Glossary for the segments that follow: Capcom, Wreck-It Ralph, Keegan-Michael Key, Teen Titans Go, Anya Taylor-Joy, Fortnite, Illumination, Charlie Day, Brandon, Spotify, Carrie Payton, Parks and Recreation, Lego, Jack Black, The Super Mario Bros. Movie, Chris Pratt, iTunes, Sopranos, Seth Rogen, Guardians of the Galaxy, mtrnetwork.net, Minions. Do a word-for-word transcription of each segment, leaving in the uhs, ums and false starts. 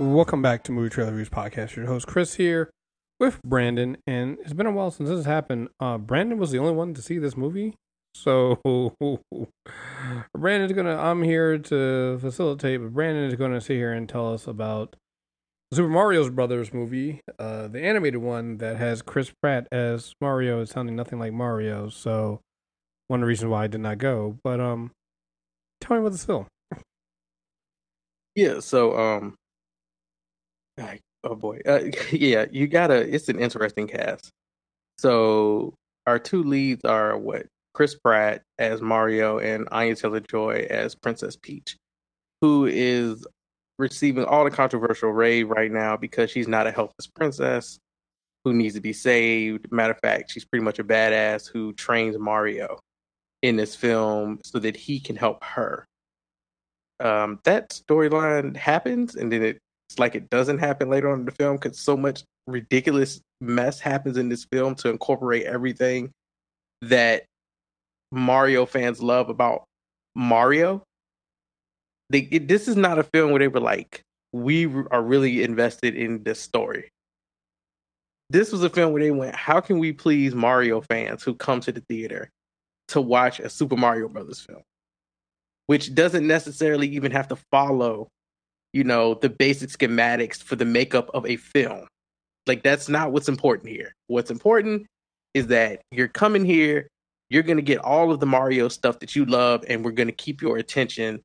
Welcome back to Movie Trailer Reviews Podcast. Your host Chris here with Brandon, and it's been a while since this has happened. Uh, Brandon was the only one to see this movie, so Brandon's gonna. I'm here to facilitate, but Brandon is gonna sit here and tell us about Super Mario's Brothers movie, uh, the animated one that has Chris Pratt as Mario. Is sounding nothing like Mario, so one of the reasons why I did not go. But um, tell me about this film. Yeah. So um. Oh boy, uh, yeah, you gotta. It's an interesting cast. So our two leads are what Chris Pratt as Mario and Anya Taylor-Joy as Princess Peach, who is receiving all the controversial rave right now because she's not a helpless princess who needs to be saved. Matter of fact, she's pretty much a badass who trains Mario in this film so that he can help her. Um, that storyline happens, and then it. It's like it doesn't happen later on in the film because so much ridiculous mess happens in this film to incorporate everything that Mario fans love about Mario. They, it, this is not a film where they were like, we are really invested in this story. This was a film where they went, how can we please Mario fans who come to the theater to watch a Super Mario Brothers film, which doesn't necessarily even have to follow you know, the basic schematics for the makeup of a film. Like, that's not what's important here. What's important is that you're coming here, you're going to get all of the Mario stuff that you love, and we're going to keep your attention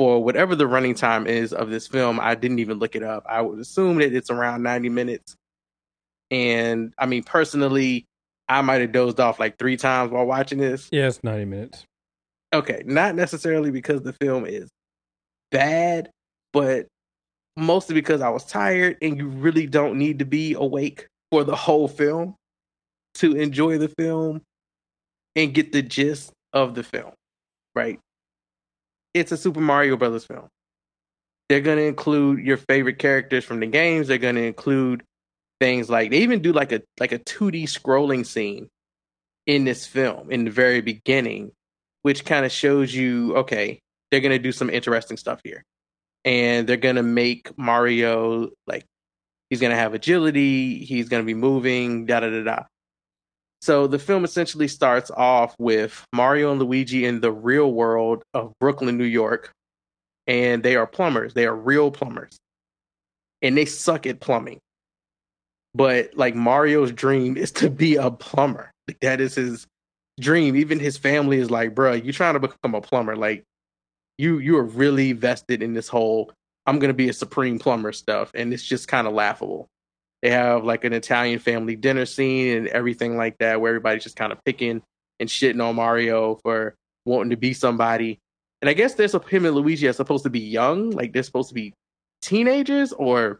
for whatever the running time is of this film. I didn't even look it up. I would assume that it's around ninety minutes. And, I mean, personally, I might have dozed off like three times while watching this. Yeah, it's ninety minutes. Okay, not necessarily because the film is bad, but mostly because I was tired, and you really don't need to be awake for the whole film to enjoy the film and get the gist of the film, right? It's a Super Mario Brothers film. They're going to include your favorite characters from the games. They're going to include things like, they even do like a like a two D scrolling scene in this film in the very beginning, which kind of shows you, okay, they're going to do some interesting stuff here. And they're going to make Mario, like, he's going to have agility, he's going to be moving, da-da-da-da. So the film essentially starts off with Mario and Luigi in the real world of Brooklyn, New York. And they are plumbers. They are real plumbers. And they suck at plumbing. But, like, Mario's dream is to be a plumber. Like, that is his dream. Even his family is like, bro, you trying to become a plumber, like, You you are really vested in this whole I'm going to be a supreme plumber stuff. And it's just kind of laughable. They have like an Italian family dinner scene and everything like that where everybody's just kind of picking and shitting on Mario for wanting to be somebody. And I guess there's a, him and Luigi are supposed to be young. Like they're supposed to be teenagers or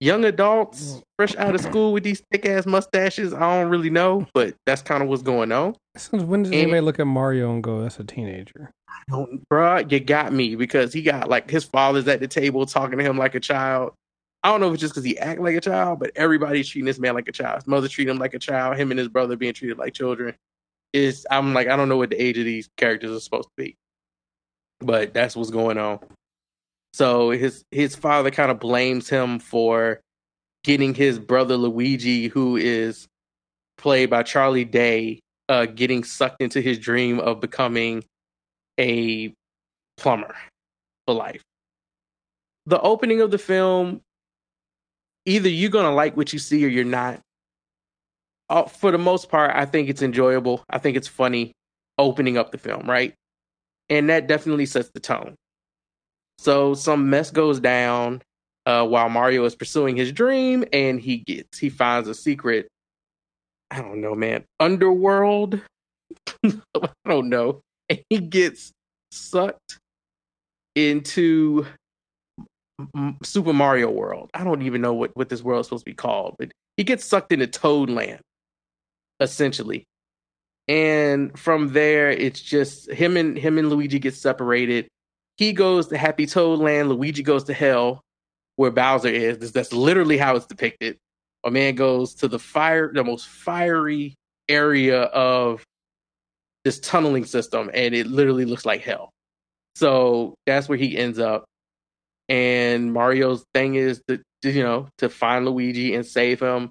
young adults fresh out of school with these thick ass mustaches. I don't really know, but that's kind of what's going on. When does and, anybody look at Mario and go, that's a teenager? Don't, bro, you got me, because he got like his father's at the table talking to him like a child. I don't know if it's just because he act like a child, but everybody's treating this man like a child. His mother treating him like a child. Him and his brother being treated like children. Is I'm like, I don't know what the age of these characters are supposed to be, but that's what's going on. So his his father kind of blames him for getting his brother Luigi, who is played by Charlie Day, uh, getting sucked into his dream of becoming a plumber for life. The opening of the film, either you're going to like what you see or you're not. Uh, for the most part, I think it's enjoyable. I think it's funny opening up the film, right? And that definitely sets the tone. So some mess goes down uh, while Mario is pursuing his dream, and he gets, he finds a secret, I don't know, man, underworld? I don't know. And he gets sucked into Super Mario World. I don't even know what, what this world is supposed to be called, but he gets sucked into Toad Land, essentially. And from there, it's just him and him and Luigi get separated. He goes to Happy Toad Land. Luigi goes to Hell, where Bowser is. That's literally how it's depicted. A man goes to the fire, the most fiery area of this tunneling system, and it literally looks like hell. So that's where he ends up. and Mario's thing is to, you know, to find Luigi and save him.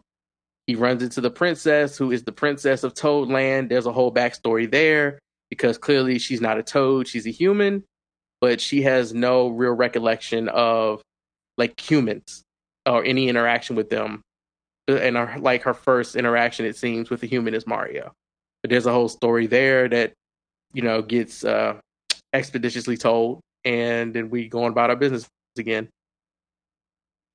He runs into the princess, who is the princess of Toad Land. There's a whole backstory there, because clearly she's not a toad, she's a human, but she has no real recollection of like humans or any interaction with them. And our, like her first interaction, it seems, with a human is Mario. But there's a whole story there that, you know, gets uh, expeditiously told, and then we go on about our business again.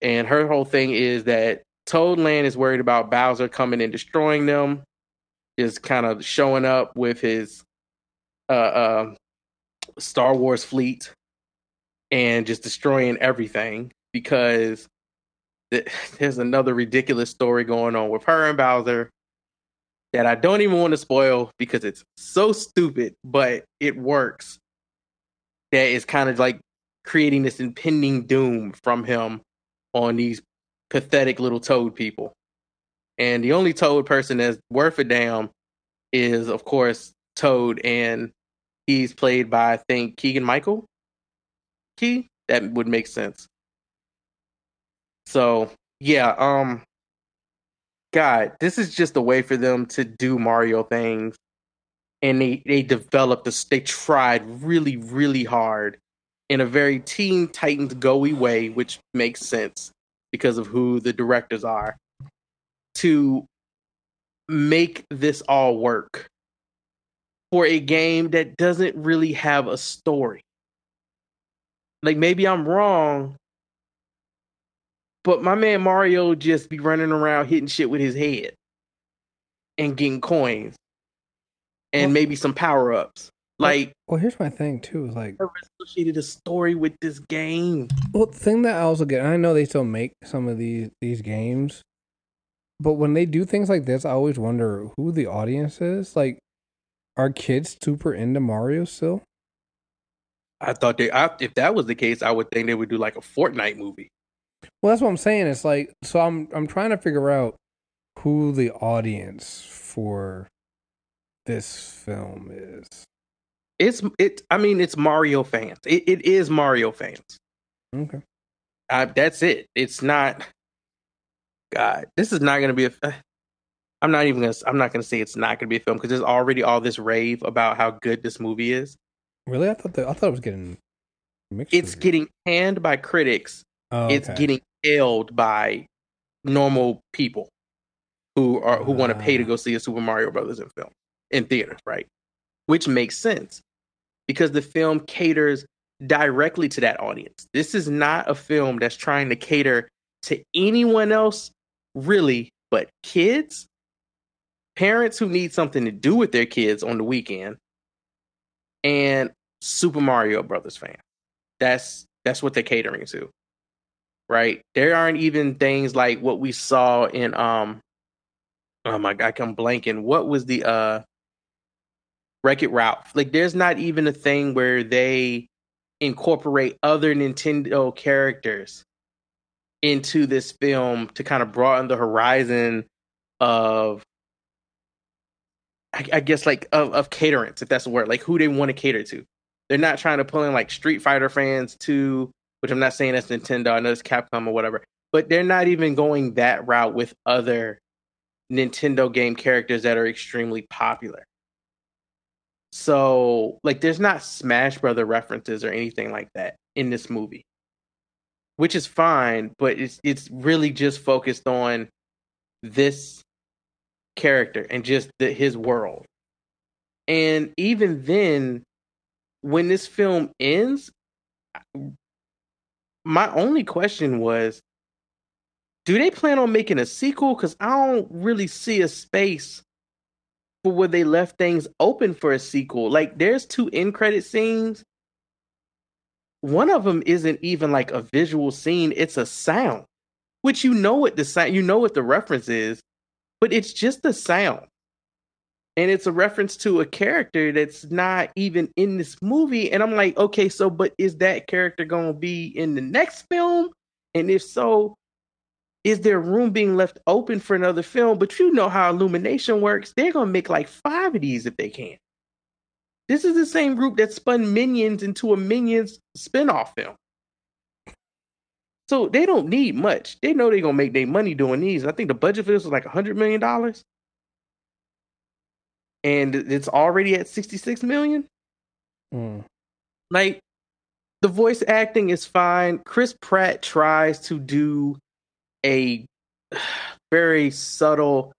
And her whole thing is that Toad Land is worried about Bowser coming and destroying them, is kind of showing up with his uh, uh, Star Wars fleet and just destroying everything, because th- there's another ridiculous story going on with her and Bowser that I don't even want to spoil because it's so stupid, but it works. That is kind of like creating this impending doom from him on these pathetic little toad people. And the only toad person that's worth a damn is, of course, Toad, and he's played by, I think, Keegan-Michael Key. That would make sense. So, yeah, um, God, this is just a way for them to do Mario things, and they, they developed this, they tried really, really hard in a very Teen Titans Go-y way, which makes sense because of who the directors are, to make this all work for a game that doesn't really have a story. Like, maybe I'm wrong, but my man Mario just be running around hitting shit with his head and getting coins and well, maybe some power-ups. Like, well, here's my thing too. Like, I associated a story with this game. Well, the thing that I also get, I know they still make some of these these games, but when they do things like this, I always wonder who the audience is. Like, are kids super into Mario still? I thought they. I, if that was the case, I would think they would do like a Fortnite movie. Well, that's what I'm saying. It's like, so I'm I'm trying to figure out who the audience for this film is. It's it. I mean, it's Mario fans. It it is Mario fans. Okay, uh, that's it. It's not. God, this is not going to be a. I'm not even going. I'm not going to say it's not going to be a film, because there's already all this rave about how good this movie is. Really, I thought that, I thought it was getting mixed. It's getting panned by critics. Oh, okay. It's getting hailed by normal people who are who uh, want to pay to go see a Super Mario Brothers in film in theaters, right? Which makes sense, because the film caters directly to that audience. This is not a film that's trying to cater to anyone else, really, but kids, parents who need something to do with their kids on the weekend, and Super Mario Brothers fans. That's that's what they're catering to, right? There aren't even things like what we saw in um, oh my God, I'm blanking. What was the uh? Wreck-It Ralph. Like, there's not even a thing where they incorporate other Nintendo characters into this film to kind of broaden the horizon of, I, I guess, like, of, of caterance, if that's a word, like, who they want to cater to. They're not trying to pull in, like, Street Fighter fans, too, which I'm not saying that's Nintendo, I know it's Capcom or whatever, but they're not even going that route with other Nintendo game characters that are extremely popular. So, like, there's not Smash Brother references or anything like that in this movie, which is fine, but it's it's really just focused on this character and just the, his world. And even then, when this film ends, my only question was, do they plan on making a sequel? Because I don't really see a space where they left things open for a sequel. Like, there's two end credit scenes. One of them isn't even like a visual scene, it's a sound, which you know what the sound, you know what the reference is, but it's just a sound, and it's a reference to a character that's not even in this movie. And I'm like, okay, so but is that character gonna be in the next film? And if so, is there room being left open for another film? But you know how Illumination works. They're going to make like five of these if they can. This is the same group that spun Minions into a Minions spinoff film. So they don't need much. They know they're going to make their money doing these. I think the budget for this was like one hundred million dollars. And it's already at sixty-six million dollars. Mm. Like, the voice acting is fine. Chris Pratt tries to do a very subtle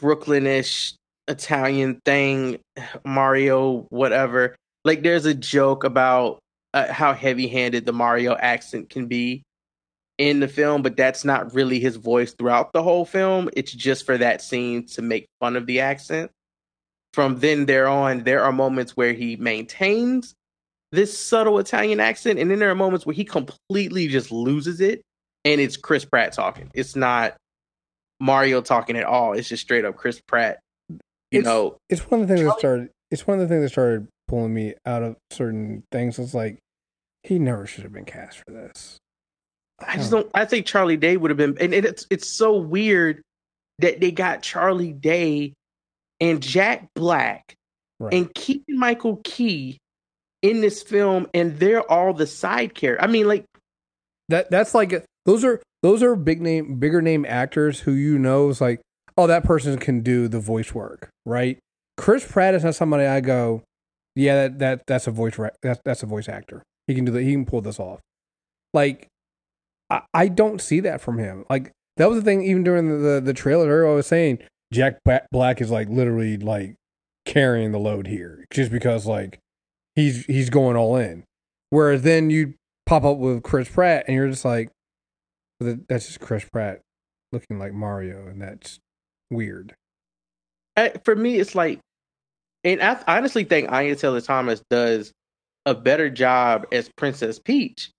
Brooklynish Italian thing, Mario, whatever. Like, there's a joke about uh, how heavy-handed the Mario accent can be in the film, but that's not really his voice throughout the whole film. It's just for that scene to make fun of the accent. From then there on, there are moments where he maintains this subtle Italian accent, and then there are moments where he completely just loses it, and it's Chris Pratt talking. It's not Mario talking at all. It's just straight up Chris Pratt. You it's, know, it's one of the things Charlie- that started. It's one of the things that started pulling me out of certain things. It's like, he never should have been cast for this. I just don't. I think Charlie Day would have been, and it's it's so weird that they got Charlie Day and Jack Black right. and Keegan-Michael Key in this film, and they're all the side characters. I mean, like that. That's like those are those are big name, bigger name actors who you know is like, oh, that person can do the voice work, right? Chris Pratt is not somebody I go, yeah, that that that's a voice that's that's a voice actor. He can do that. He can pull this off, like. I don't see that from him. Like, that was the thing, even during the, the, the trailer, I was saying Jack Black is like literally like carrying the load here just because like he's he's going all in. Whereas then you pop up with Chris Pratt and you're just like, that's just Chris Pratt looking like Mario, and that's weird. For me, it's like, and I honestly think Anya Taylor-Joy does a better job as Princess Peach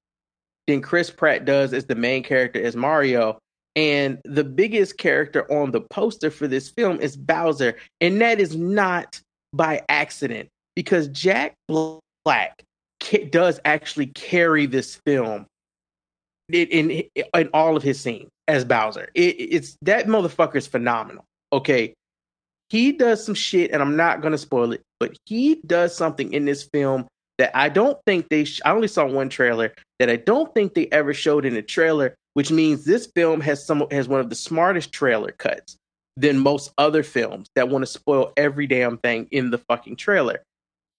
than Chris Pratt does as the main character as Mario. And the biggest character on the poster for this film is Bowser. And that is not by accident, because Jack Black does actually carry this film in, in, in all of his scenes as Bowser. It, it's that motherfucker is phenomenal. Okay. He does some shit, and I'm not going to spoil it, but he does something in this film that I don't think they, sh- I only saw one trailer, that I don't think they ever showed in a trailer, which means this film has some has one of the smartest trailer cuts than most other films that want to spoil every damn thing in the fucking trailer.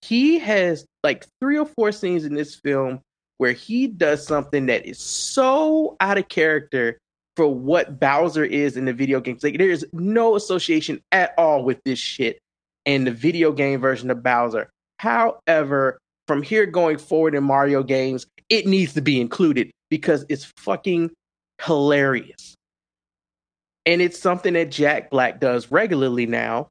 He has like three or four scenes in this film where he does something that is so out of character for what Bowser is in the video games. Like, there is no association at all with this shit and the video game version of Bowser. However, from here going forward in Mario games, it needs to be included because it's fucking hilarious. And it's something that Jack Black does regularly now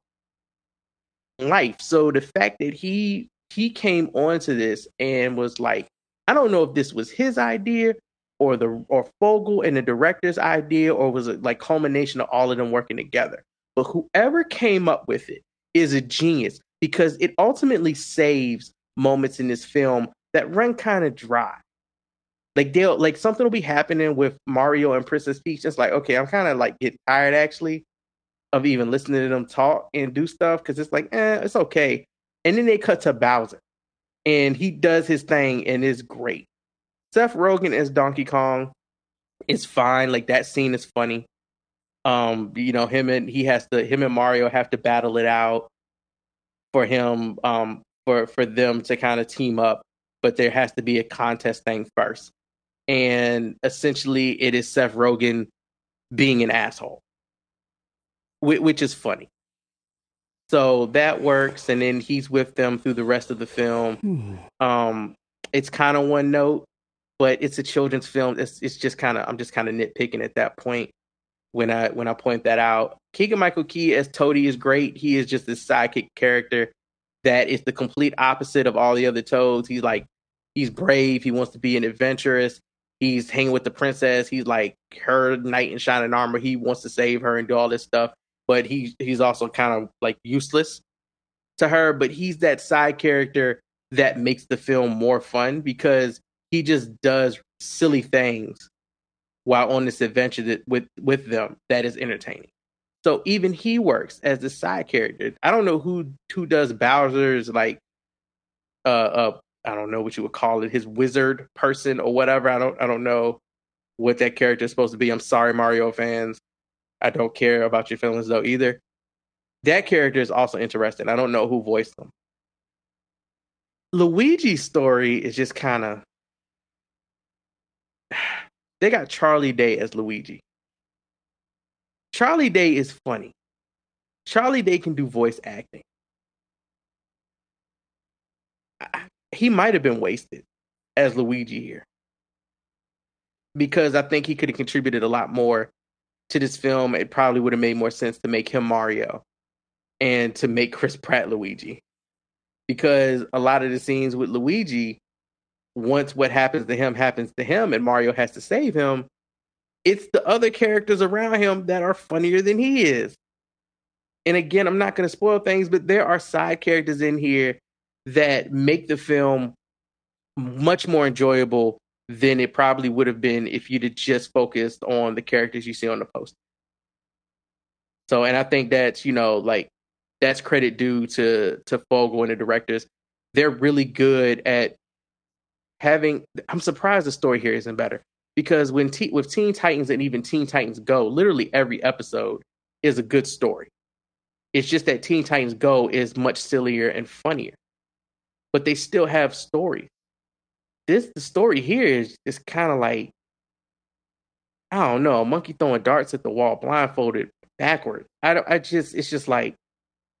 in life. So the fact that he he came onto this and was like, I don't know if this was his idea or the or Fogel and the director's idea, or was it like culmination of all of them working together. But whoever came up with it is a genius, because it ultimately saves moments in this film that run kind of dry. Like, they'll like something will be happening with Mario and Princess Peach. It's like, okay, I'm kind of like getting tired actually of even listening to them talk and do stuff, because it's like, eh, it's okay. And then they cut to Bowser, and he does his thing, and it's great. Seth Rogen as Donkey Kong is fine. Like, that scene is funny. Um, you know, him and he has to him and Mario have to battle it out for him. Um. For, for them to kind of team up, but there has to be a contest thing first. And essentially, it is Seth Rogen being an asshole, which, which is funny. So that works, and then he's with them through the rest of the film. Um, it's kind of one note, but it's a children's film. It's it's just kind of I'm just kind of nitpicking at that point when I when I point that out. Keegan-Michael Key as Toadie is great. He is just this sidekick character that is the complete opposite of all the other toads. He's like, he's brave. He wants to be an adventurous. He's hanging with the princess. He's like her knight in shining armor. He wants to save her and do all this stuff. But he he's also kind of like useless to her. But he's that side character that makes the film more fun, because he just does silly things while on this adventure that, with, with them that is entertaining. So even he works as the side character. I don't know who who does Bowser's, like, uh, uh, I don't know what you would call it, his wizard person or whatever. I don't I don't know what that character is supposed to be. I'm sorry, Mario fans. I don't care about your feelings, though, either. That character is also interesting. I don't know who voiced him. Luigi's story is just kind of... They got Charlie Day as Luigi. Charlie Day is funny. Charlie Day can do voice acting. I, he might have been wasted as Luigi here, because I think he could have contributed a lot more to this film. It probably would have made more sense to make him Mario and to make Chris Pratt Luigi, because a lot of the scenes with Luigi, once what happens to him happens to him and Mario has to save him, it's the other characters around him that are funnier than he is. And again, I'm not going to spoil things, but there are side characters in here that make the film much more enjoyable than it probably would have been if you'd have just focused on the characters you see on the poster. So, and I think that's, you know, like, that's credit due to, to Fogel and the directors. They're really good at having... I'm surprised the story here isn't better, because when T, with Teen Titans and even Teen Titans Go, literally every episode is a good story. It's just that Teen Titans Go is much sillier and funnier, but they still have stories. This the story here is is kind of like, I don't know, a monkey throwing darts at the wall blindfolded backward. I don't. I just. It's just like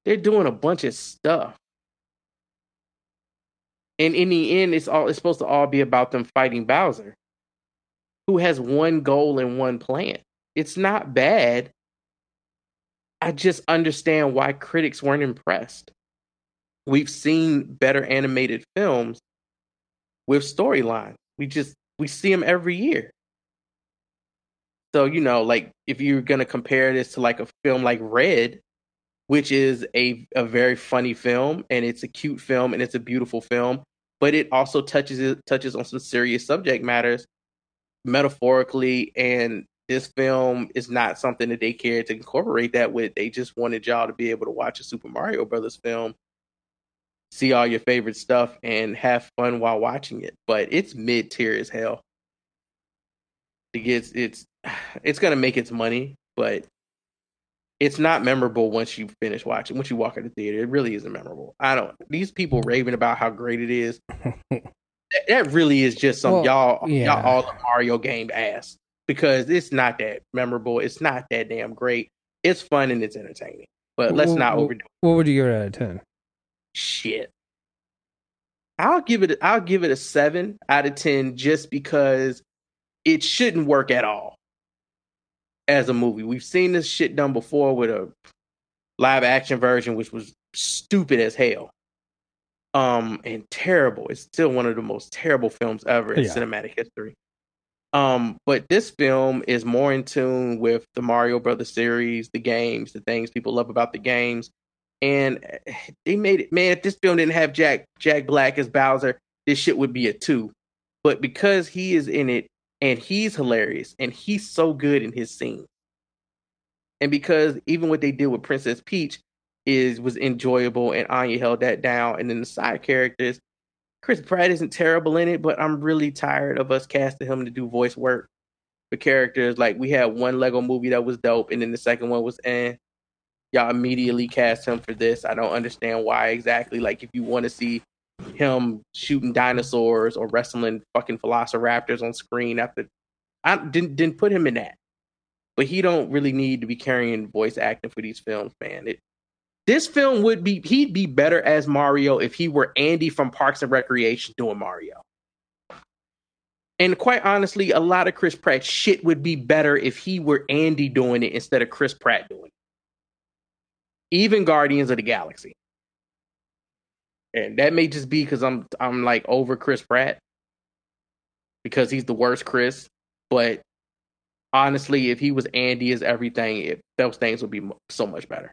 they're doing a bunch of stuff. And in the end, it's all it's supposed to all be about them fighting Bowser, who has one goal and one plan. It's not bad. I just understand why critics weren't impressed. We've seen better animated films with storyline. We just we see them every year. So, you know, like, if you're gonna compare this to like a film like Red, which is a, a very funny film, and it's a cute film, and it's a beautiful film, but it also touches it touches on some serious subject matters, metaphorically, and this film is not something that they cared to incorporate that with. They just wanted y'all to be able to watch a Super Mario Brothers film, see all your favorite stuff, and have fun while watching it. But it's mid-tier as hell. It gets, it's it's going to make its money, but it's not memorable once you finish watching. Once you walk out of the theater, it really isn't memorable. I don't... These people raving about how great it is, that, that really is just some well, y'all, yeah. y'all all the Mario game ass. Because it's not that memorable. It's not that damn great. It's fun and it's entertaining. But let's what, not overdo it. What would you give it out of ten? Shit. I'll give it I'll give it a seven out of ten, just because it shouldn't work at all as a movie. We've seen this shit done before with a live action version, which was stupid as hell. Um and terrible. It's still one of the most terrible films ever in yeah. cinematic history. Um, but this film is more in tune with the Mario Brothers series, the games, the things people love about the games. And they made it, man, if this film didn't have Jack Jack Black as Bowser, this shit would be a two. But because he is in it, and he's hilarious, and he's so good in his scene, and because even what they did with Princess Peach is was enjoyable, and Anya held that down, and then the side characters, Chris Pratt isn't terrible in it, but I'm really tired of us casting him to do voice work for characters. Like, we had one Lego movie that was dope, and then the second one was eh. Y'all immediately cast him for this. I don't understand why exactly. Like, if you want to see him shooting dinosaurs or wrestling fucking velociraptors on screen after, I didn't didn't put him in that. But he don't really need to be carrying voice acting for these films, man. It, this film would be, he'd be better as Mario if he were Andy from Parks and Recreation doing Mario. And quite honestly, a lot of Chris Pratt shit would be better if he were Andy doing it instead of Chris Pratt doing it. Even Guardians of the Galaxy. And that may just be because I'm I'm like over Chris Pratt, because he's the worst Chris. But honestly, if he was Andy as everything, it, those things would be so much better.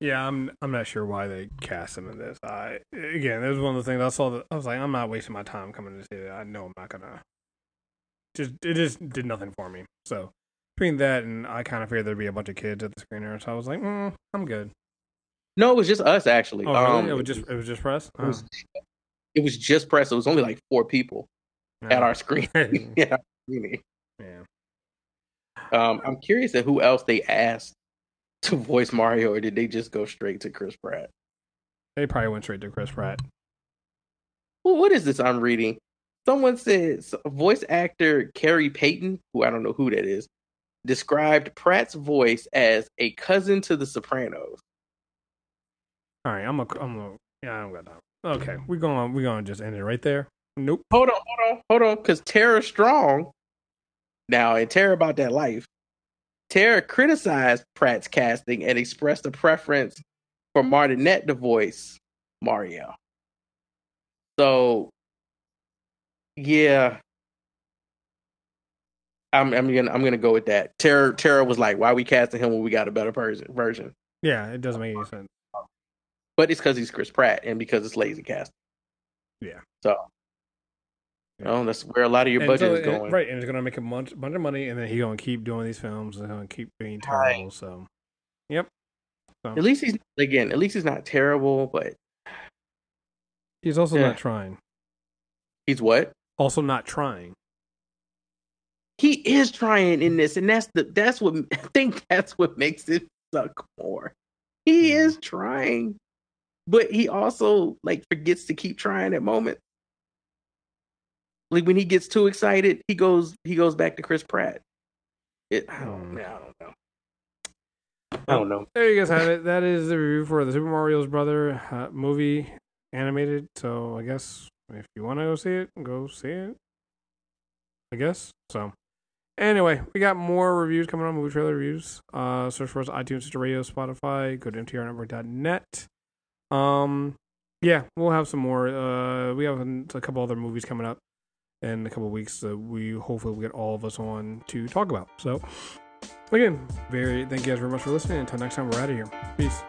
Yeah, I'm I'm not sure why they cast him in this. I again, it was one of the things I saw that I was like, I'm not wasting my time coming to see it. I know I'm not gonna. Just it just did nothing for me. So. Between that and I kind of figured there'd be a bunch of kids at the screener, so I was like, mm, "I'm good." No, it was just us actually. Oh, um, really? It was just it was just press. It, oh. was, it was just press. It was only like four people oh. at our screen. Yeah, Really. Yeah. Um, I'm curious at who else they asked to voice Mario, or did they just go straight to Chris Pratt? They probably went straight to Chris Pratt. Well, what is this I'm reading? Someone says voice actor Carrie Payton, who I don't know who that is, described Pratt's voice as a cousin to the Sopranos. All right, I'm a, I'm a, yeah, I'm gonna. Okay, we're gonna, we're gonna just end it right there. Nope. Hold on, hold on, hold on, because Tara Strong. Now, and Tara about that life. Tara criticized Pratt's casting and expressed a preference for Martinette to voice Mario. So, yeah, I'm, I'm gonna, I'm gonna go with that. Tara, Tara was like, "Why are we casting him when we got a better person version?" Yeah, it doesn't make any sense. But it's because he's Chris Pratt and because it's lazy casting. Yeah. So, you know, that's where a lot of your budget so, is going. And, right, and it's going to make a bunch, bunch of money, and then he's going to keep doing these films and going to keep being terrible. Right. So, yep. So. At least he's, again, at least he's not terrible, but... He's also yeah. not trying. He's what? Also not trying. He is trying in this, and that's the that's what I think that's what makes it suck more. He mm. is trying. But he also like forgets to keep trying at moments. Like when he gets too excited, he goes he goes back to Chris Pratt. It I don't, I don't know. I don't know. There you guys have it. That is the review for the Super Mario's Brother uh, movie, animated. So I guess if you want to go see it, go see it. I guess so. Anyway, we got more reviews coming on, movie trailer reviews. Uh, search for us iTunes, Stitcher Radio, Spotify. Go to m t r network dot net. Um, yeah, we'll have some more. Uh, we have a couple other movies coming up in a couple of weeks that we hopefully will get all of us on to talk about. So, again, very thank you guys very much for listening. Until next time, we're out of here. Peace.